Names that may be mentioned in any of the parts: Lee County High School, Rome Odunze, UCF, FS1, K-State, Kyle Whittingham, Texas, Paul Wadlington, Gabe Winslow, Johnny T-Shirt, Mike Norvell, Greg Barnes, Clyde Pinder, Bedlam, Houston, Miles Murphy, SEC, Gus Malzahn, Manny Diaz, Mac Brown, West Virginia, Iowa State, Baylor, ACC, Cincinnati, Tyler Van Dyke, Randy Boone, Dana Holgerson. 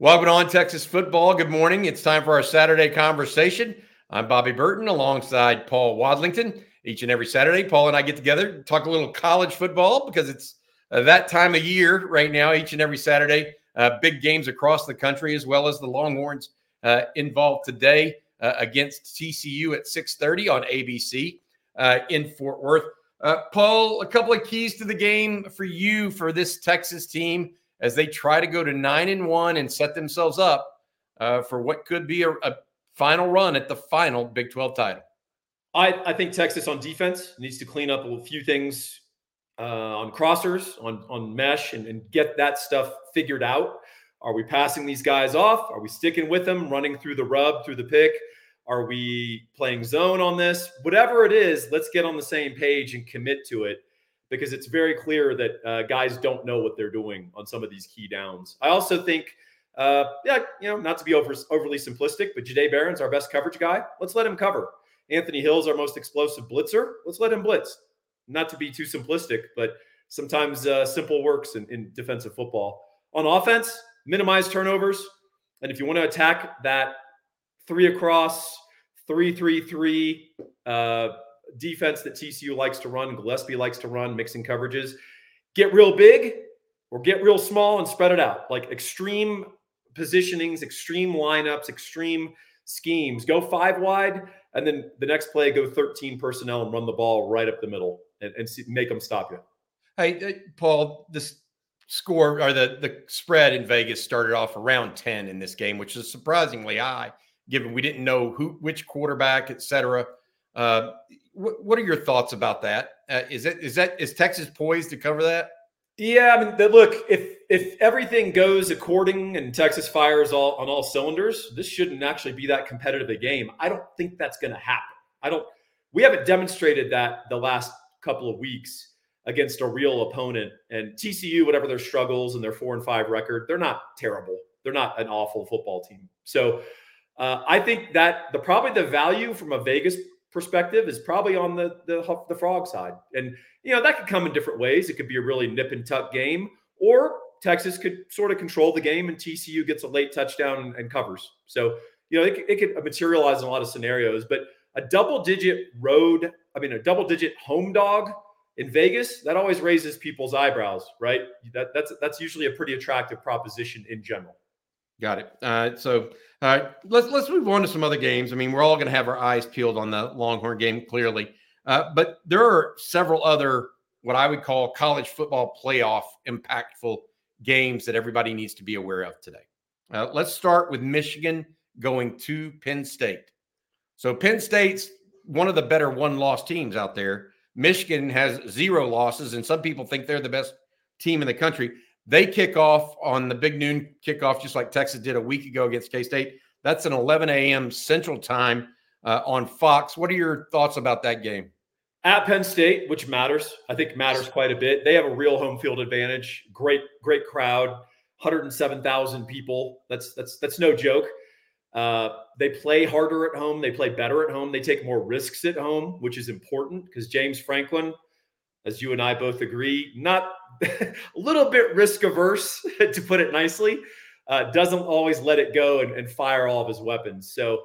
Welcome on Texas football. Good morning. It's time for our Saturday conversation. I'm Bobby Burton alongside Paul Wadlington. Each and every Saturday, Paul and I get together, talk a little college football because it's that time of year right now. Each and every Saturday, big games across the country, as well as the Longhorns involved today against TCU at 6:30 on ABC in Fort Worth. Paul, a couple of keys to the game for you for this Texas team as they try to go to 9-1 and set themselves up for what could be a final run at the final Big 12 title. I think Texas on defense needs to clean up a few things on crossers, on mesh, and get that stuff figured out. Are we passing these guys off? Are we sticking with them, running through the rub, through the pick? Are we playing zone on this? Whatever it is, let's get on the same page and commit to it, because it's very clear that guys don't know what they're doing on some of these key downs. I also think, not to be overly simplistic, but Jahdae Barron's our best coverage guy. Let's let him cover. Anthony Hill's our most explosive blitzer. Let's let him blitz. Not to be too simplistic, but sometimes simple works in defensive football. On offense, minimize turnovers. And if you want to attack that 3-across, 3-3-3 defense that TCU likes to run, Gillespie likes to run, mixing coverages, get real big or get real small and spread it out. Like extreme positionings, extreme lineups, extreme schemes. Go 5 wide. And then the next play, go 13 personnel and run the ball right up the middle and make them stop you. Hey, Paul, this score or the spread in Vegas started off around 10 in this game, which is surprisingly high, given we didn't know which quarterback, et cetera. What are your thoughts about that? Is Texas poised to cover that? Yeah, I mean, look, if everything goes according and Texas fires on all cylinders, this shouldn't actually be that competitive a game. I don't think that's going to happen. We haven't demonstrated that the last couple of weeks against a real opponent. And TCU, whatever their struggles and their 4-5 record, they're not terrible. They're not an awful football team. So I think that the value from a Vegas perspective is probably on the Frog side. And, that could come in different ways. It could be a really nip and tuck game, or Texas could sort of control the game and TCU gets a late touchdown and covers. So, it could materialize in a lot of scenarios, but a double-digit home dog in Vegas, that always raises people's eyebrows, right? That's usually a pretty attractive proposition in general. Got it. So let's move on to some other games. I mean, we're all going to have our eyes peeled on the Longhorn game, clearly. But there are several other what I would call college football playoff impactful games that everybody needs to be aware of today. Let's start with Michigan going to Penn State. So Penn State's one of the better one-loss teams out there. Michigan has 0 losses, and some people think they're the best team in the country. They kick off on the big noon kickoff, just like Texas did a week ago against K-State. That's an 11 a.m. Central time on Fox. What are your thoughts about that game? At Penn State, which matters. I think matters quite a bit. They have a real home field advantage. Great crowd, 107,000 people. That's no joke. They play harder at home. They play better at home. They take more risks at home, which is important because James Franklin, as you and I both agree, not a little bit risk-averse, to put it nicely, doesn't always let it go and fire all of his weapons. So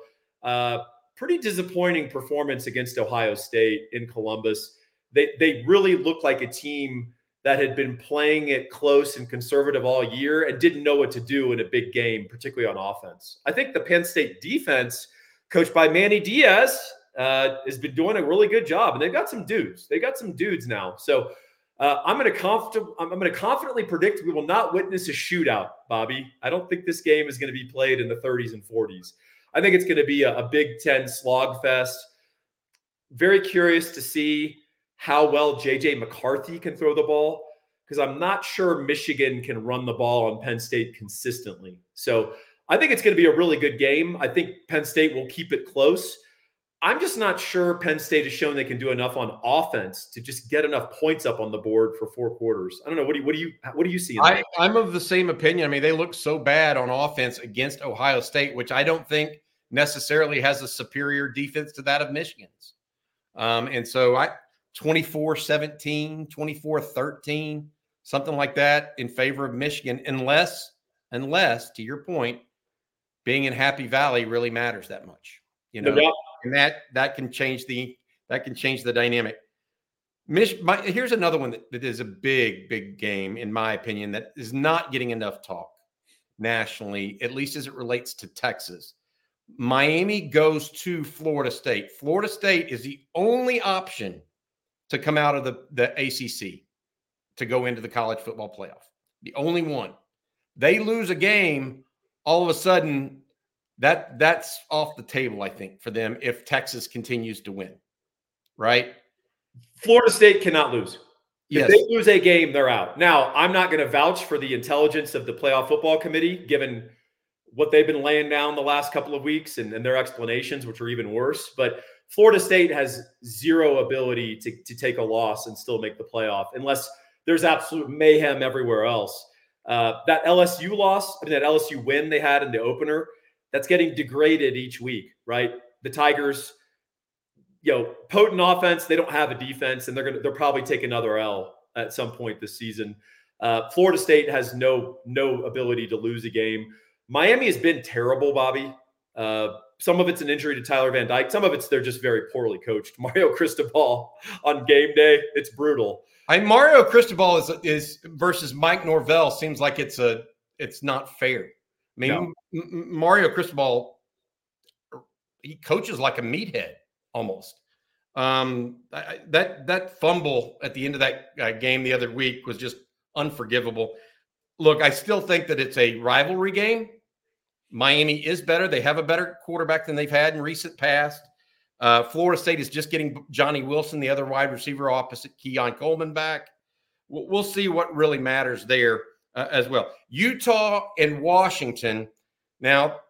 pretty disappointing performance against Ohio State in Columbus. They really looked like a team that had been playing it close and conservative all year and didn't know what to do in a big game, particularly on offense. I think the Penn State defense, coached by Manny Diaz, has been doing a really good job, and they've got some dudes. They got some dudes now. So I'm going to confidently predict we will not witness a shootout, Bobby. I don't think this game is going to be played in the 30s and 40s. I think it's going to be a Big Ten slog fest. Very curious to see how well J.J. McCarthy can throw the ball, because I'm not sure Michigan can run the ball on Penn State consistently. So I think it's going to be a really good game. I think Penn State will keep it close. I'm just not sure Penn State has shown they can do enough on offense to just get enough points up on the board for 4 quarters. I don't know. What do you see? I'm of the same opinion. I mean, they look so bad on offense against Ohio State, which I don't think necessarily has a superior defense to that of Michigan's. And so 24-17, 24-13, something like that in favor of Michigan, unless unless, to your point, being in Happy Valley really matters that much, you know, and that can change the dynamic. Here's another one that is a big, big game, in my opinion, that is not getting enough talk nationally, at least as it relates to Texas. Miami goes to Florida State. Florida State is the only option to come out of the ACC to go into the college football playoff. The only one. They lose a game, all of a sudden, that's off the table, I think, for them if Texas continues to win, right? Florida State cannot lose. Yes. If they lose a game, they're out. Now, I'm not going to vouch for the intelligence of the playoff football committee, given what they've been laying down the last couple of weeks and their explanations, which are even worse. But Florida State has zero ability to take a loss and still make the playoff unless there's absolute mayhem everywhere else. That LSU loss, I mean, that LSU win they had in the opener, that's getting degraded each week, right? The Tigers, you know, potent offense, they don't have a defense, and they'll probably take another L at some point this season. Florida State has no ability to lose a game. Miami has been terrible, Bobby. Some of it's an injury to Tyler Van Dyke. Some of it's they're just very poorly coached. Mario Cristobal on game day, it's brutal. Mario Cristobal is versus Mike Norvell seems like it's not fair. I mean, Mario Cristobal, he coaches like a meathead almost. That fumble at the end of that game the other week was just unforgivable. Look, I still think that it's a rivalry game. Miami is better. They have a better quarterback than they've had in recent past. Florida State is just getting Johnny Wilson, the other wide receiver opposite Keon Coleman, back. We'll see what really matters there as well. Utah and Washington. Now,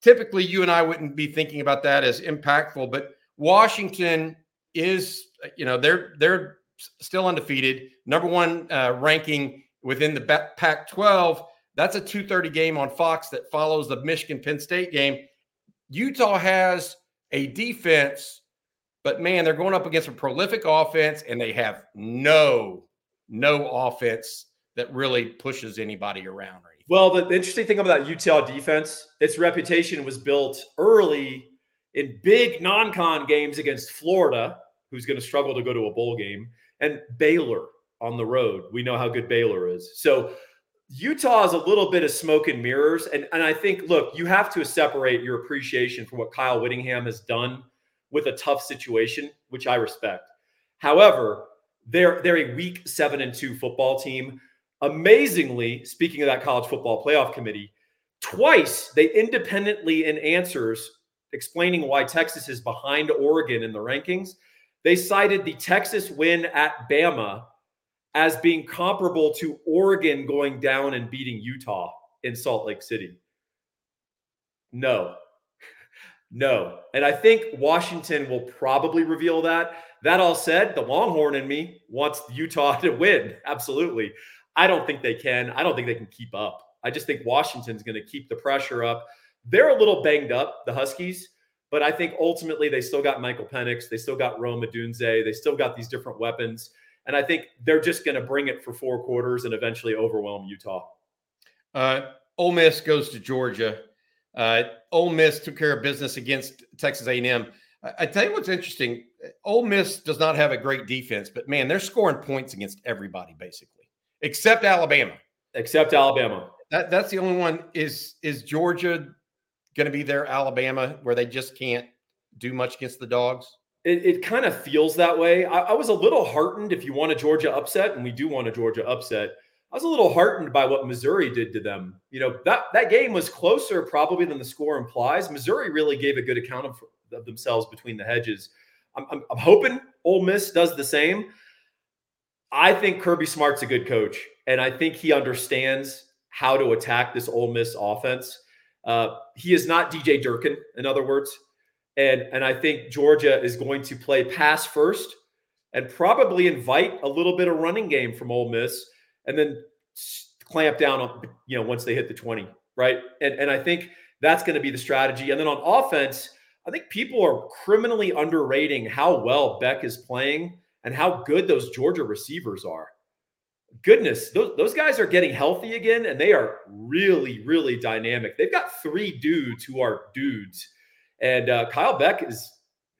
typically you and I wouldn't be thinking about that as impactful, but Washington is, you know, they're still undefeated. Number one ranking within the Pac-12, that's a 2:30 game on Fox that follows the Michigan-Penn State game. Utah has a defense, but, man, they're going up against a prolific offense, and they have no offense that really pushes anybody around. Well, the interesting thing about that Utah defense, its reputation was built early in big non-con games against Florida, who's going to struggle to go to a bowl game, and Baylor on the road. We know how good Baylor is. So Utah is a little bit of smoke and mirrors. And I think, look, you have to separate your appreciation for what Kyle Whittingham has done with a tough situation, which I respect. However, they're a weak 7-2 football team. Amazingly, speaking of that college football playoff committee, twice they independently in answers explaining why Texas is behind Oregon in the rankings, they cited the Texas win at Bama as being comparable to Oregon going down and beating Utah in Salt Lake City. No. And I think Washington will probably reveal that. That all said, the Longhorn in me wants Utah to win. Absolutely. I don't think they can. I don't think they can keep up. I just think Washington's going to keep the pressure up. They're a little banged up, the Huskies, but I think ultimately they still got Michael Penix. They still got Rome Odunze. They still got these different weapons. And I think they're just going to bring it for four quarters and eventually overwhelm Utah. Ole Miss goes to Georgia. Ole Miss took care of business against Texas A&M. I tell you what's interesting. Ole Miss does not have a great defense, but, man, they're scoring points against everybody basically, except Alabama. That's the only one. Is Georgia going to be their Alabama where they just can't do much against the dogs? It kind of feels that way. I was a little heartened if you want a Georgia upset, and we do want a Georgia upset. I was a little heartened by what Missouri did to them. You know, that game was closer probably than the score implies. Missouri really gave a good account of themselves between the hedges. I'm hoping Ole Miss does the same. I think Kirby Smart's a good coach, and I think he understands how to attack this Ole Miss offense. He is not DJ Durkin, in other words. And I think Georgia is going to play pass first and probably invite a little bit of running game from Ole Miss and then clamp down on, you know, once they hit the 20, right? And I think that's going to be the strategy. And then on offense, I think people are criminally underrating how well Beck is playing and how good those Georgia receivers are. goodness, those guys are getting healthy again, and they are really, really dynamic. They've got three dudes who are dudes. And Kyle Beck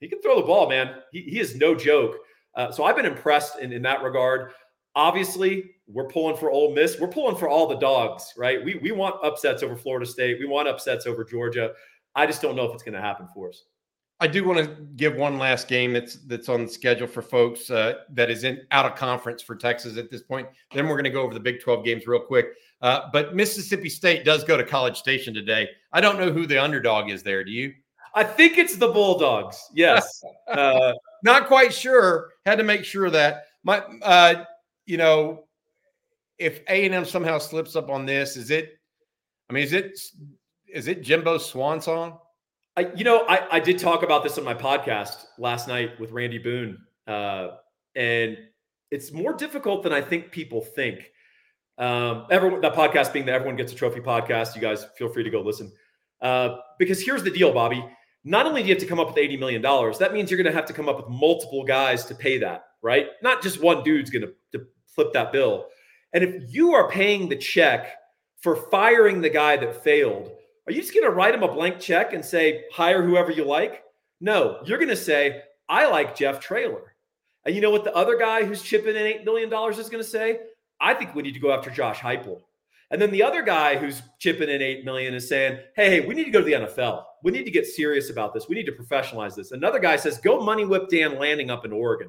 he can throw the ball, man. He is no joke. So I've been impressed in that regard. Obviously, we're pulling for Ole Miss. We're pulling for all the dogs, right? We want upsets over Florida State. We want upsets over Georgia. I just don't know if it's going to happen for us. I do want to give one last game that's on the schedule for folks that is out of conference for Texas at this point. Then we're going to go over the Big 12 games real quick. But Mississippi State does go to College Station today. I don't know who the underdog is there. Do you? I think it's the Bulldogs. Yes. Not quite sure. Had to make sure of that. My, if A&M somehow slips up on this, is it Jimbo's swan song? I did talk about this on my podcast last night with Randy Boone, and it's more difficult than I think people think. That podcast being the Everyone Gets a Trophy podcast, you guys feel free to go listen. Because here's the deal, Bobby. Not only do you have to come up with $80 million, that means you're going to have to come up with multiple guys to pay that, right? Not just one dude's going to flip that bill. And if you are paying the check for firing the guy that failed, are you just going to write him a blank check and say, hire whoever you like? No, you're going to say, I like Jeff Traylor. And you know what the other guy who's chipping in $8 million is going to say? I think we need to go after Josh Heupel. And then the other guy who's chipping in $8 million is saying, hey, we need to go to the NFL. We need to get serious about this. We need to professionalize this. Another guy says, go money whip Dan Lanning up in Oregon.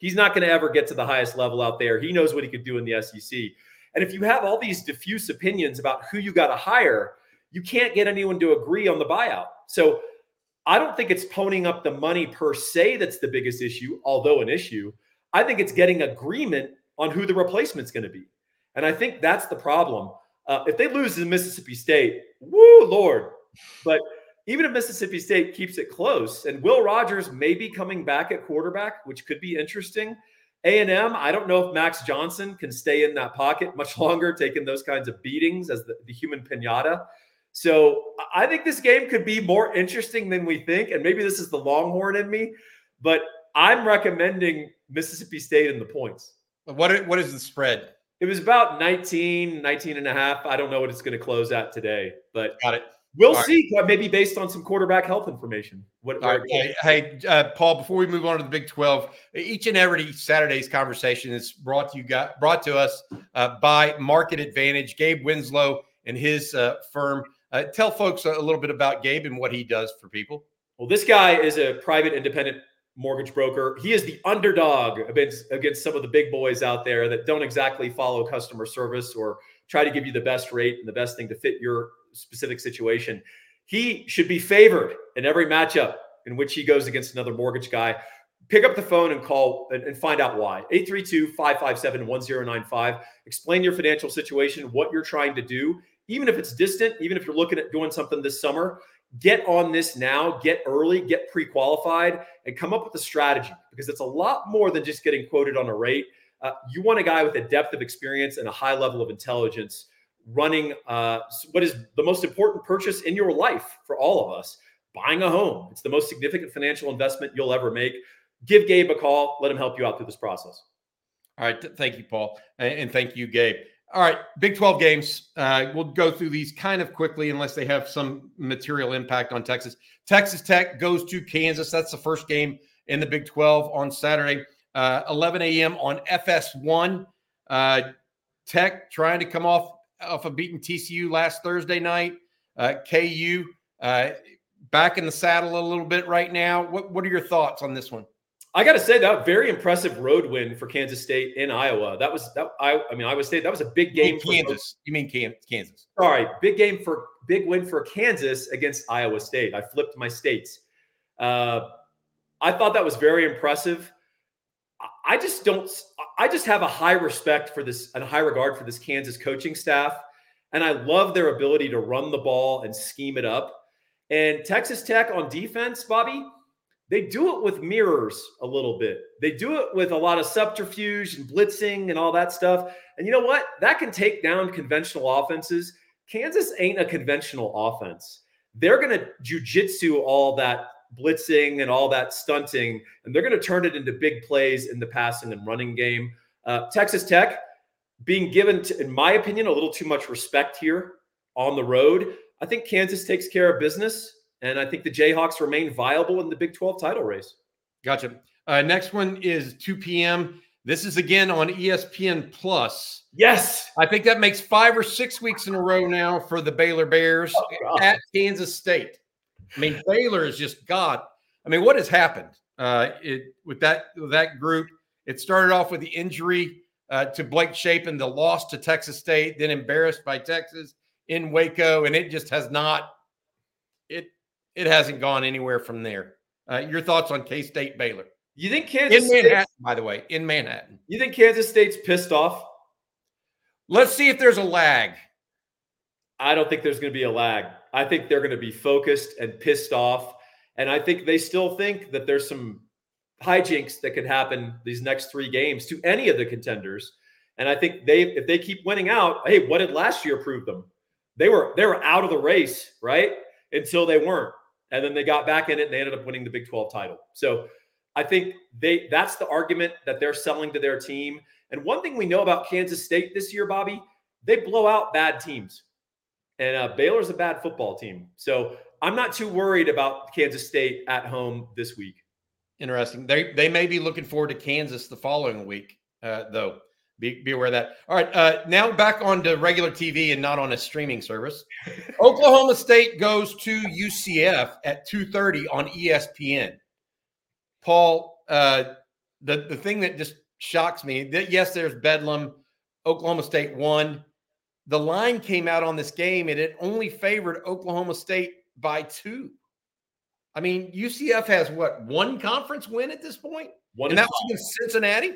He's not going to ever get to the highest level out there. He knows what he could do in the SEC. And if you have all these diffuse opinions about who you got to hire, you can't get anyone to agree on the buyout. So I don't think it's ponying up the money per se that's the biggest issue, although an issue. I think it's getting agreement on who the replacement's going to be. And I think that's the problem. If they lose to Mississippi State, woo, Lord. But even if Mississippi State keeps it close, and Will Rogers may be coming back at quarterback, which could be interesting. A&M, I don't know if Max Johnson can stay in that pocket much longer, taking those kinds of beatings as the human pinata. So I think this game could be more interesting than we think, and maybe this is the Longhorn in me, but I'm recommending Mississippi State in the points. What is the spread? It was about 19.5. I don't know what it's going to close at today, but got it. We'll all see, right. Maybe based on some quarterback health information. Hey, Paul, before we move on to the Big 12, each and every Saturday's conversation is brought to us by Market Advantage, Gabe Winslow and his firm. Tell folks a little bit about Gabe and what he does for people. Well, this guy is a private independent mortgage broker. He is the underdog against some of the big boys out there that don't exactly follow customer service or try to give you the best rate and the best thing to fit your specific situation. He should be favored in every matchup in which he goes against another mortgage guy. Pick up the phone and call and find out why. 832-557-1095. Explain your financial situation, what you're trying to do, even if it's distant, even if you're looking at doing something this summer. Get on this now, get early, get pre-qualified, and come up with a strategy, because it's a lot more than just getting quoted on a rate. You want a guy with a depth of experience and a high level of intelligence running what is the most important purchase in your life for all of us, buying a home. It's the most significant financial investment you'll ever make. Give Gabe a call. Let him help you out through this process. All right. Thank you, Paul. And thank you, Gabe. All right. Big 12 games. We'll go through these kind of quickly unless they have some material impact on Texas. Texas Tech goes to Kansas. That's the first game in the Big 12 on Saturday, 11 a.m. on FS1. Tech trying to come off of beating TCU last Thursday night. KU back in the saddle a little bit right now. What are your thoughts on this one? I got to say that very impressive road win for Kansas State in Iowa. Iowa State, that was a big game. Kansas. Sorry, big win for Kansas against Iowa State. I flipped my states. I thought that was very impressive. I just have a high respect for this and a high regard for this Kansas coaching staff. And I love their ability to run the ball and scheme it up. And Texas Tech on defense, Bobby, they do it with mirrors a little bit. They do it with a lot of subterfuge and blitzing and all that stuff. And you know what? That can take down conventional offenses. Kansas ain't a conventional offense. They're going to jujitsu all that blitzing and all that stunting, and they're going to turn it into big plays in the passing and running game. Texas Tech being given, in my opinion, a little too much respect here on the road. I think Kansas takes care of business, and I think the Jayhawks remain viable in the Big 12 title race. Gotcha. Next one is 2 p.m. This is, again, on ESPN+. Yes. I think that makes 5 or 6 weeks in a row now for the Baylor Bears at Kansas State. I mean, Baylor is just God. I mean, what has happened with that group? It started off with the injury to Blake Shapen, the loss to Texas State, then embarrassed by Texas in Waco, and it just has not – it hasn't gone anywhere from there. Your thoughts on K-State Baylor? You think Kansas State – in Manhattan, by the way, in Manhattan. You think Kansas State's pissed off? Let's see if there's a lag. I don't think there's going to be a lag. I think they're going to be focused and pissed off. And I think they still think that there's some hijinks that could happen these next 3 games to any of the contenders. And I think if they keep winning out, hey, what did last year prove them? They were out of the race, right? Until they weren't. And then they got back in it and they ended up winning the Big 12 title. So I think that's the argument that they're selling to their team. And one thing we know about Kansas State this year, Bobby, they blow out bad teams. And Baylor's a bad football team. So I'm not too worried about Kansas State at home this week. Interesting. They may be looking forward to Kansas the following week, though. Be aware of that. All right, now back on to regular TV and not on a streaming service. Oklahoma State goes to UCF at 2:30 on ESPN. Paul, the thing that just shocks me, that yes, there's bedlam. Oklahoma State won. The line came out on this game, and it only favored Oklahoma State by 2. I mean, UCF has, what, 1 conference win at this point? And that was against Cincinnati?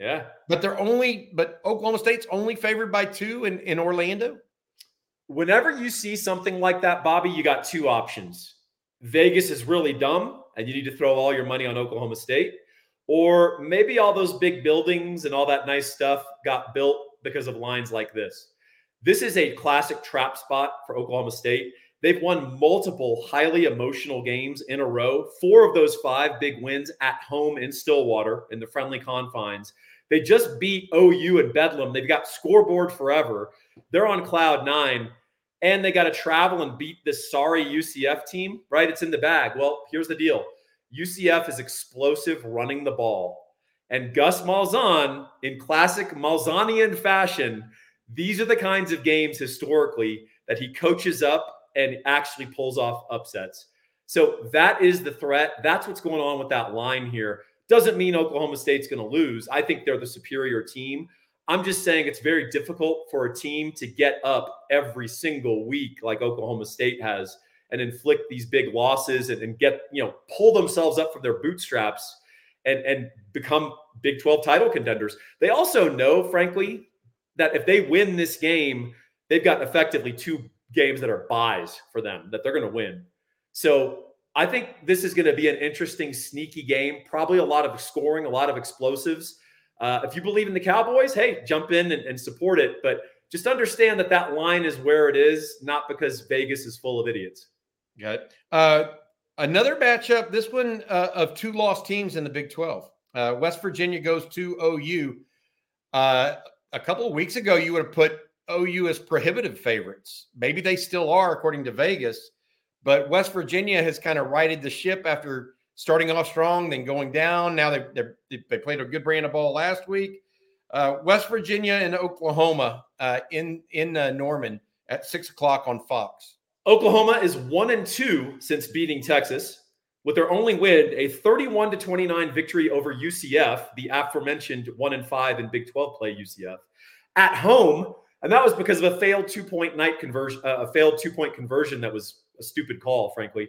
Yeah. But Oklahoma State's only favored by 2 in Orlando? Whenever you see something like that, Bobby, you got 2 options. Vegas is really dumb, and you need to throw all your money on Oklahoma State. Or maybe all those big buildings and all that nice stuff got built because of lines like this. This is a classic trap spot for Oklahoma State. They've won multiple highly emotional games in a row. 4 of those 5 big wins at home in Stillwater in the friendly confines. They just beat OU and Bedlam. They've got scoreboard forever. They're on cloud 9, and they got to travel and beat this sorry UCF team, right? It's in the bag. Well, here's the deal. UCF is explosive running the ball. And Gus Malzahn, in classic Malzahnian fashion, these are the kinds of games historically that he coaches up and actually pulls off upsets. So that is the threat. That's what's going on with that line here. Doesn't mean Oklahoma State's going to lose. I think they're the superior team. I'm just saying it's very difficult for a team to get up every single week like Oklahoma State has and inflict these big losses and get, pull themselves up from their bootstraps and become Big 12 title contenders. They also know, frankly, that if they win this game, they've got effectively 2 games that are buys for them that they're going to win. So I think this is going to be an interesting, sneaky game, probably a lot of scoring, a lot of explosives. If you believe in the Cowboys, hey, jump in and support it. But just understand that line is where it is, not because Vegas is full of idiots. Got it. Another matchup, this one of 2 lost teams in the Big 12. West Virginia goes to OU. A couple of weeks ago, you would have put OU as prohibitive favorites. Maybe they still are, according to Vegas. But West Virginia has kind of righted the ship after starting off strong, then going down. Now they played a good brand of ball last week. West Virginia and Oklahoma in Norman at 6 o'clock on Fox. Oklahoma is 1-2 since beating Texas, with their only win a 31-29 victory over UCF, the aforementioned 1-5 in Big 12 play UCF at home, and that was because of a failed two-point conversion that was a stupid call, frankly.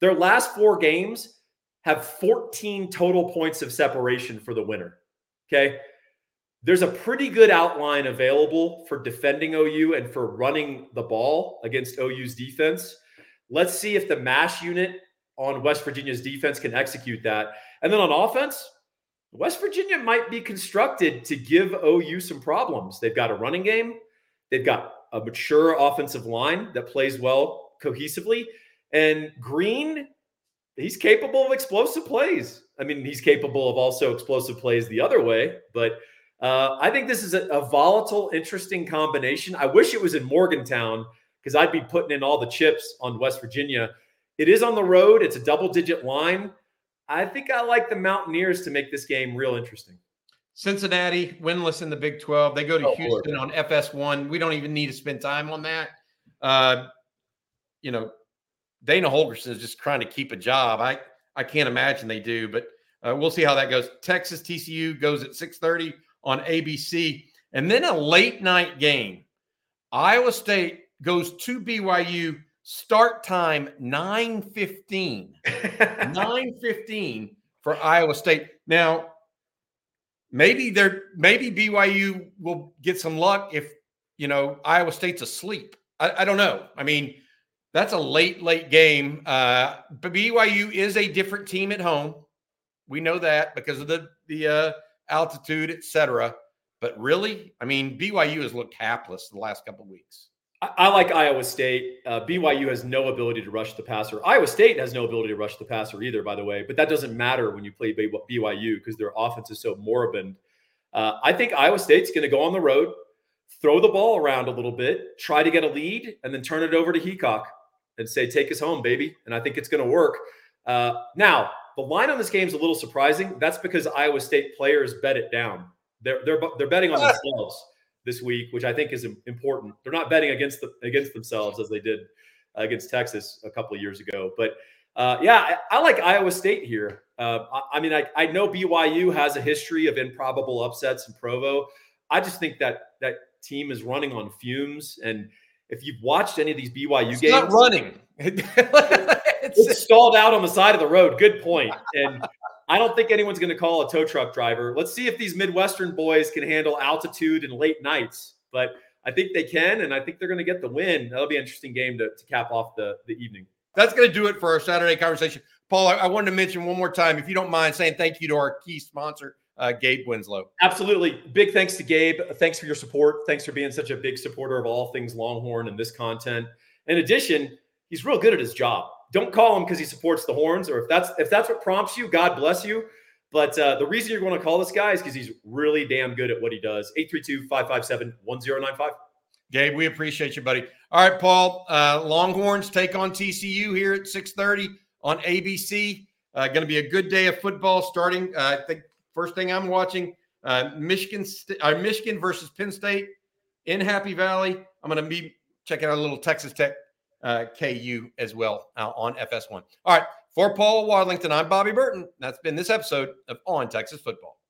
Their last four games have 14 total points of separation for the winner. Okay. There's a pretty good outline available for defending OU and for running the ball against OU's defense. Let's see if the MASH unit on West Virginia's defense can execute that. And then on offense, West Virginia might be constructed to give OU some problems. They've got a running game. They've got a mature offensive line that plays well cohesively. And Green, he's capable of explosive plays. I mean, he's capable of also explosive plays the other way, but I think this is a volatile, interesting combination. I wish it was in Morgantown because I'd be putting in all the chips on West Virginia. It is on the road. It's a double-digit line. I think I like the Mountaineers to make this game real interesting. Cincinnati, winless in the Big 12. They go to Houston on FS1. We don't even need to spend time on that. Dana Holgerson is just trying to keep a job. I can't imagine they do, but we'll see how that goes. Texas TCU goes at 6:30 on ABC. And then a late night game. Iowa State goes to BYU, start time 9:15. 9:15 for Iowa State. Now, maybe BYU will get some luck if, Iowa State's asleep. I don't know. I mean, that's a late game. But BYU is a different team at home. We know that because of the altitude, et cetera. But really, I mean, BYU has looked hapless the last couple of weeks. I like Iowa State. BYU has no ability to rush the passer. Iowa State has no ability to rush the passer either, by the way. But that doesn't matter when you play BYU because their offense is so moribund. I think Iowa State's going to go on the road, throw the ball around a little bit, try to get a lead, and then turn it over to Heacock and say, take us home, baby. And I think it's going to work. Now, the line on this game is a little surprising. That's because Iowa State players bet it down. They're betting on themselves this week, which I think is important. They're not betting against themselves as they did against Texas a couple of years ago. But I like Iowa State here. I know BYU has a history of improbable upsets in Provo. I just think that team is running on fumes, and if you've watched any of these BYU games, not running. It's stalled out on the side of the road. Good point. And I don't think anyone's going to call a tow truck driver. Let's see if these Midwestern boys can handle altitude and late nights. But I think they can, and I think they're going to get the win. That'll be an interesting game to cap off the evening. That's going to do it for our Saturday conversation. Paul, I wanted to mention one more time, if you don't mind, saying thank you to our key sponsor, Gabe Winslow. Absolutely. Big thanks to Gabe. Thanks for your support. Thanks for being such a big supporter of all things Longhorn and this content. In addition, he's real good at his job. Don't call him because he supports the Horns, or if that's what prompts you, God bless you. But the reason you're going to call this guy is because he's really damn good at what he does. 832-557-1095. Gabe, we appreciate you, buddy. All right, Paul. Longhorns take on TCU here at 6:30 on ABC. Going to be a good day of football starting. I think first thing I'm watching, Michigan versus Penn State in Happy Valley. I'm going to be checking out a little Texas Tech. KU as well on FS1. All right, for Paul Wadlington, I'm Bobby Burton. That's been this episode of On Texas Football.